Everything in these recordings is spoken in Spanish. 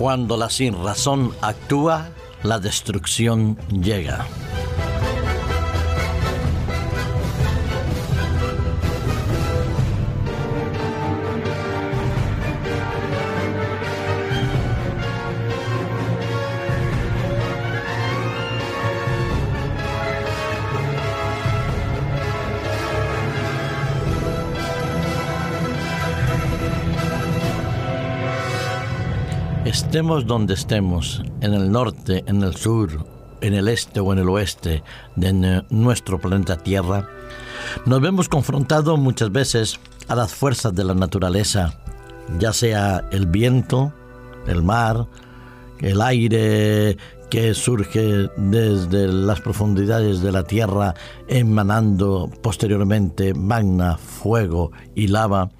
Cuando la sinrazón actúa, la destrucción llega. Estemos donde estemos, en el norte, en el sur, en el este o en el oeste de nuestro planeta Tierra, nos vemos confrontados muchas veces a las fuerzas de la naturaleza, ya sea el viento, el mar, el aire que surge desde las profundidades de la Tierra, emanando posteriormente magma, fuego y lava,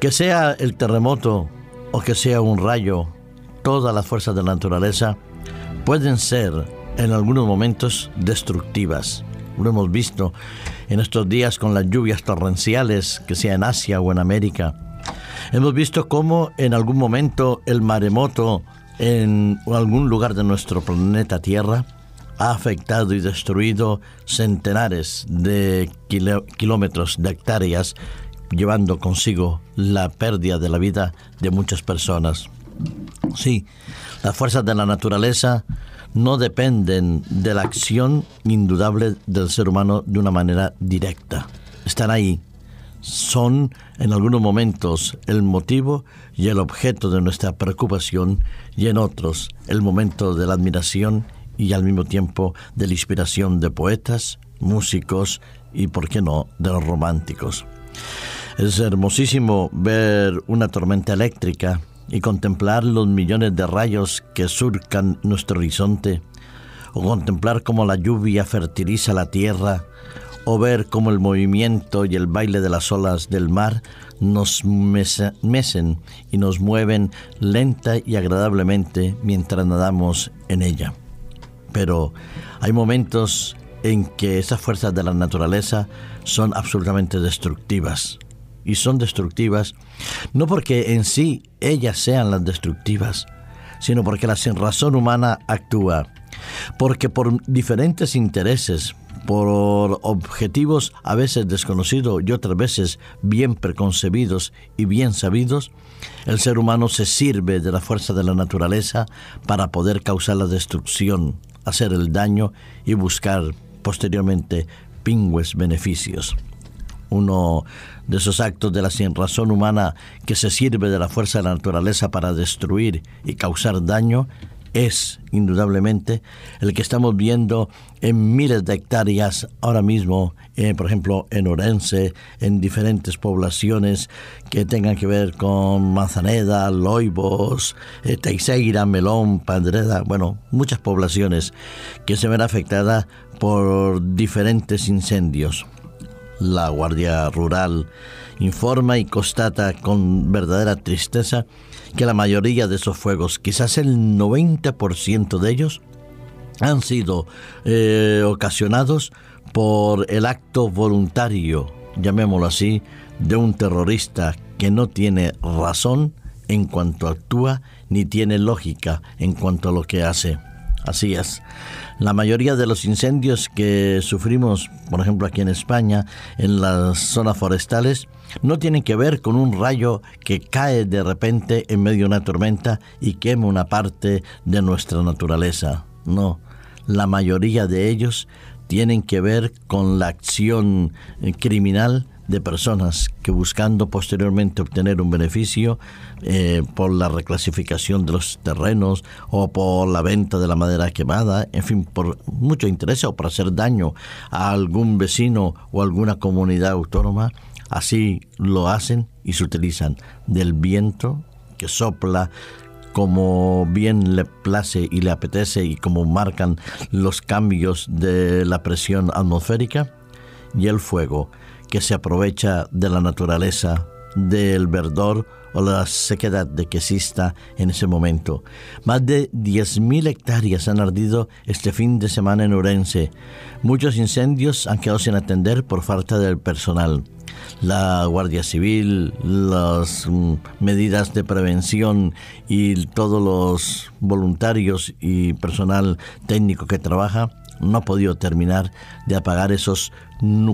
que sea el terremoto o que sea un rayo. Todas las fuerzas de la naturaleza pueden ser en algunos momentos destructivas. Lo hemos visto en estos días con las lluvias torrenciales, que sea en Asia o en América. Hemos visto cómo en algún momento el maremoto en algún lugar de nuestro planeta Tierra ha afectado y destruido centenares de kilómetros de hectáreas, llevando consigo la pérdida de la vida de muchas personas. Sí, las fuerzas de la naturaleza no dependen de la acción indudable del ser humano de una manera directa. Están ahí. Son, en algunos momentos, el motivo y el objeto de nuestra preocupación y en otros, el momento de la admiración y al mismo tiempo de la inspiración de poetas, músicos y, por qué no, de los románticos. Es hermosísimo ver una tormenta eléctrica y contemplar los millones de rayos que surcan nuestro horizonte, o contemplar cómo la lluvia fertiliza la tierra, o ver cómo el movimiento y el baile de las olas del mar nos mecen y nos mueven lenta y agradablemente mientras nadamos en ella. Pero hay momentos en que esas fuerzas de la naturaleza son absolutamente destructivas. Y son destructivas, no porque en sí ellas sean las destructivas, sino porque la sinrazón humana actúa, porque por diferentes intereses, por objetivos a veces desconocidos y otras veces bien preconcebidos y bien sabidos, el ser humano se sirve de la fuerza de la naturaleza para poder causar la destrucción, hacer el daño y buscar posteriormente pingües beneficios. Uno de esos actos de la sinrazón humana que se sirve de la fuerza de la naturaleza para destruir y causar daño es, indudablemente, el que estamos viendo en miles de hectáreas ahora mismo, por ejemplo, en Ourense, en diferentes poblaciones que tengan que ver con Manzaneda, Loivos, Teixeira, Melón, Pandreda, bueno, muchas poblaciones que se ven afectadas por diferentes incendios. La Guardia Rural informa y constata con verdadera tristeza que la mayoría de esos fuegos, quizás el 90% de ellos, han sido ocasionados por el acto voluntario, llamémoslo así, de un terrorista que no tiene razón en cuanto actúa ni tiene lógica en cuanto a lo que hace. Así es. La mayoría de los incendios que sufrimos, por ejemplo, aquí en España, en las zonas forestales, no tienen que ver con un rayo que cae de repente en medio de una tormenta y quema una parte de nuestra naturaleza. No. La mayoría de ellos tienen que ver con la acción criminal de personas que buscando posteriormente obtener un beneficio por la reclasificación de los terrenos o por la venta de la madera quemada, en fin, por mucho interés o por hacer daño a algún vecino o alguna comunidad autónoma, así lo hacen y se utilizan del viento que sopla como bien le place y le apetece y como marcan los cambios de la presión atmosférica y el fuego, que se aprovecha de la naturaleza, del verdor o la sequedad de que exista en ese momento. Más de 10.000 hectáreas han ardido este fin de semana en Ourense. Muchos incendios han quedado sin atender por falta del personal. la Guardia Civil, las medidas de prevención y todos los voluntarios y personal técnico que trabaja, no ha podido terminar de apagar esos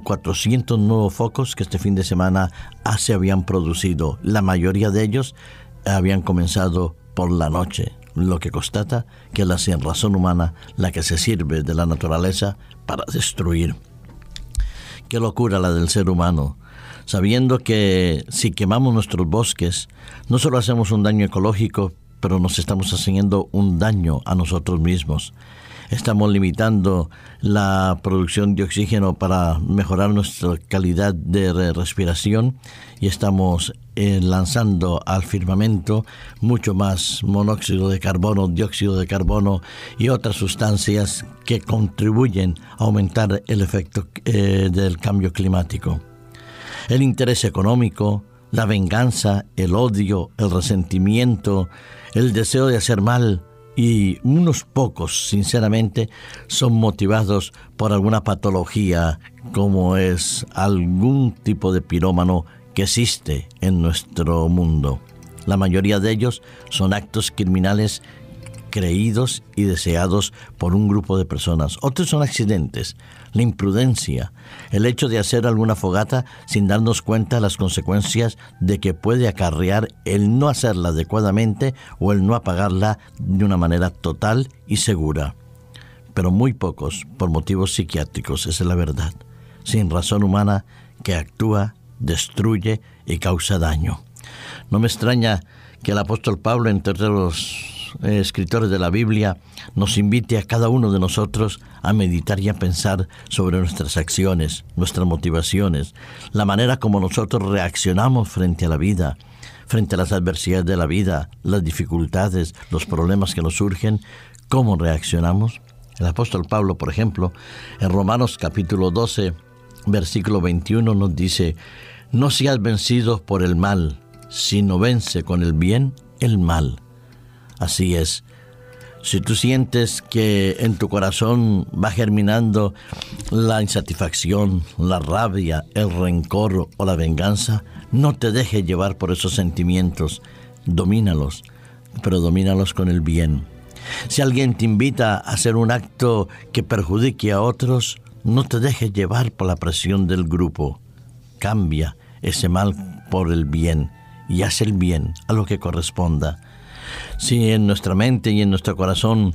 400 nuevos focos que este fin de semana se habían producido. La mayoría de ellos habían comenzado por la noche, lo que constata que es la sinrazón humana la que se sirve de la naturaleza para destruir. Qué locura la del ser humano, sabiendo que si quemamos nuestros bosques, no solo hacemos un daño ecológico, pero nos estamos haciendo un daño a nosotros mismos. Estamos limitando la producción de oxígeno para mejorar nuestra calidad de respiración y estamos lanzando al firmamento mucho más monóxido de carbono, dióxido de carbono y otras sustancias que contribuyen a aumentar el efecto del cambio climático. El interés económico, la venganza, el odio, el resentimiento, el deseo de hacer mal, y unos pocos, sinceramente, son motivados por alguna patología como es algún tipo de pirómano que existe en nuestro mundo. La mayoría de ellos son actos criminales creídos y deseados por un grupo de personas. Otros son accidentes, la imprudencia, el hecho de hacer alguna fogata sin darnos cuenta de las consecuencias de que puede acarrear el no hacerla adecuadamente o el no apagarla de una manera total y segura. Pero muy pocos por motivos psiquiátricos, esa es la verdad, sin razón humana que actúa, destruye y causa daño. No me extraña que el apóstol Pablo, entre los escritores de la Biblia, nos invite a cada uno de nosotros a meditar y a pensar sobre nuestras acciones, nuestras motivaciones, la manera como nosotros reaccionamos frente a la vida, frente a las adversidades de la vida, las dificultades, los problemas que nos surgen, cómo reaccionamos. El apóstol Pablo, por ejemplo, en Romanos capítulo 12, versículo 21 nos dice: no seas vencido por el mal, sino vence con el bien el mal. Así es. Si tú sientes que en tu corazón va germinando la insatisfacción, la rabia, el rencor o la venganza, no te dejes llevar por esos sentimientos. Domínalos, pero domínalos con el bien. Si alguien te invita a hacer un acto que perjudique a otros, no te dejes llevar por la presión del grupo. Cambia ese mal por el bien y haz el bien a lo que corresponda. Si en nuestra mente y en nuestro corazón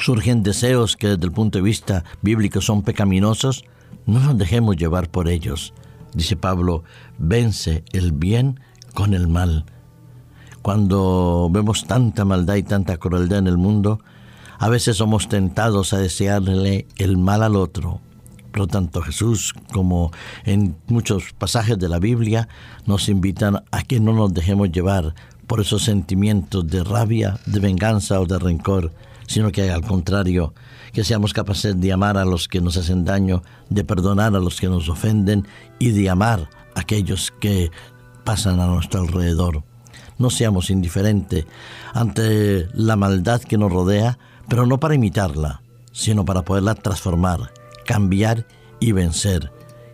surgen deseos que desde el punto de vista bíblico son pecaminosos, no nos dejemos llevar por ellos. Dice Pablo, vence el bien con el mal. Cuando vemos tanta maldad y tanta crueldad en el mundo, a veces somos tentados a desearle el mal al otro. Por lo tanto, Jesús, como en muchos pasajes de la Biblia, nos invitan a que no nos dejemos llevar por esos sentimientos de rabia, de venganza o de rencor, sino que al contrario, que seamos capaces de amar a los que nos hacen daño, de perdonar a los que nos ofenden y de amar a aquellos que pasan a nuestro alrededor. No seamos indiferentes ante la maldad que nos rodea, pero no para imitarla, sino para poderla transformar, cambiar y vencer.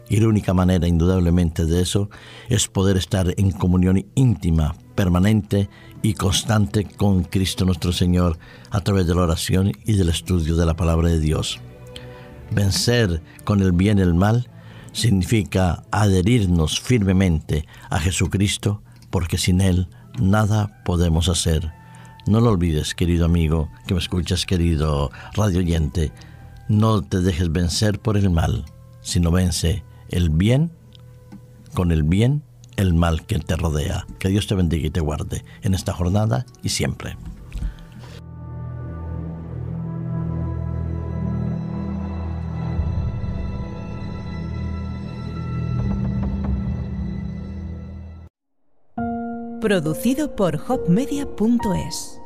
Y la única manera, indudablemente, de eso es poder estar en comunión íntima, permanente y constante con Cristo nuestro Señor a través de la oración y del estudio de la palabra de Dios. Vencer con el bien el mal significa adherirnos firmemente a Jesucristo, porque sin Él nada podemos hacer. No lo olvides, querido amigo que me escuchas, querido radio oyente, no te dejes vencer por el mal, sino vence el bien con el bien el mal que te rodea. Que Dios te bendiga y te guarde en esta jornada y siempre. Producido por hopmedia.es.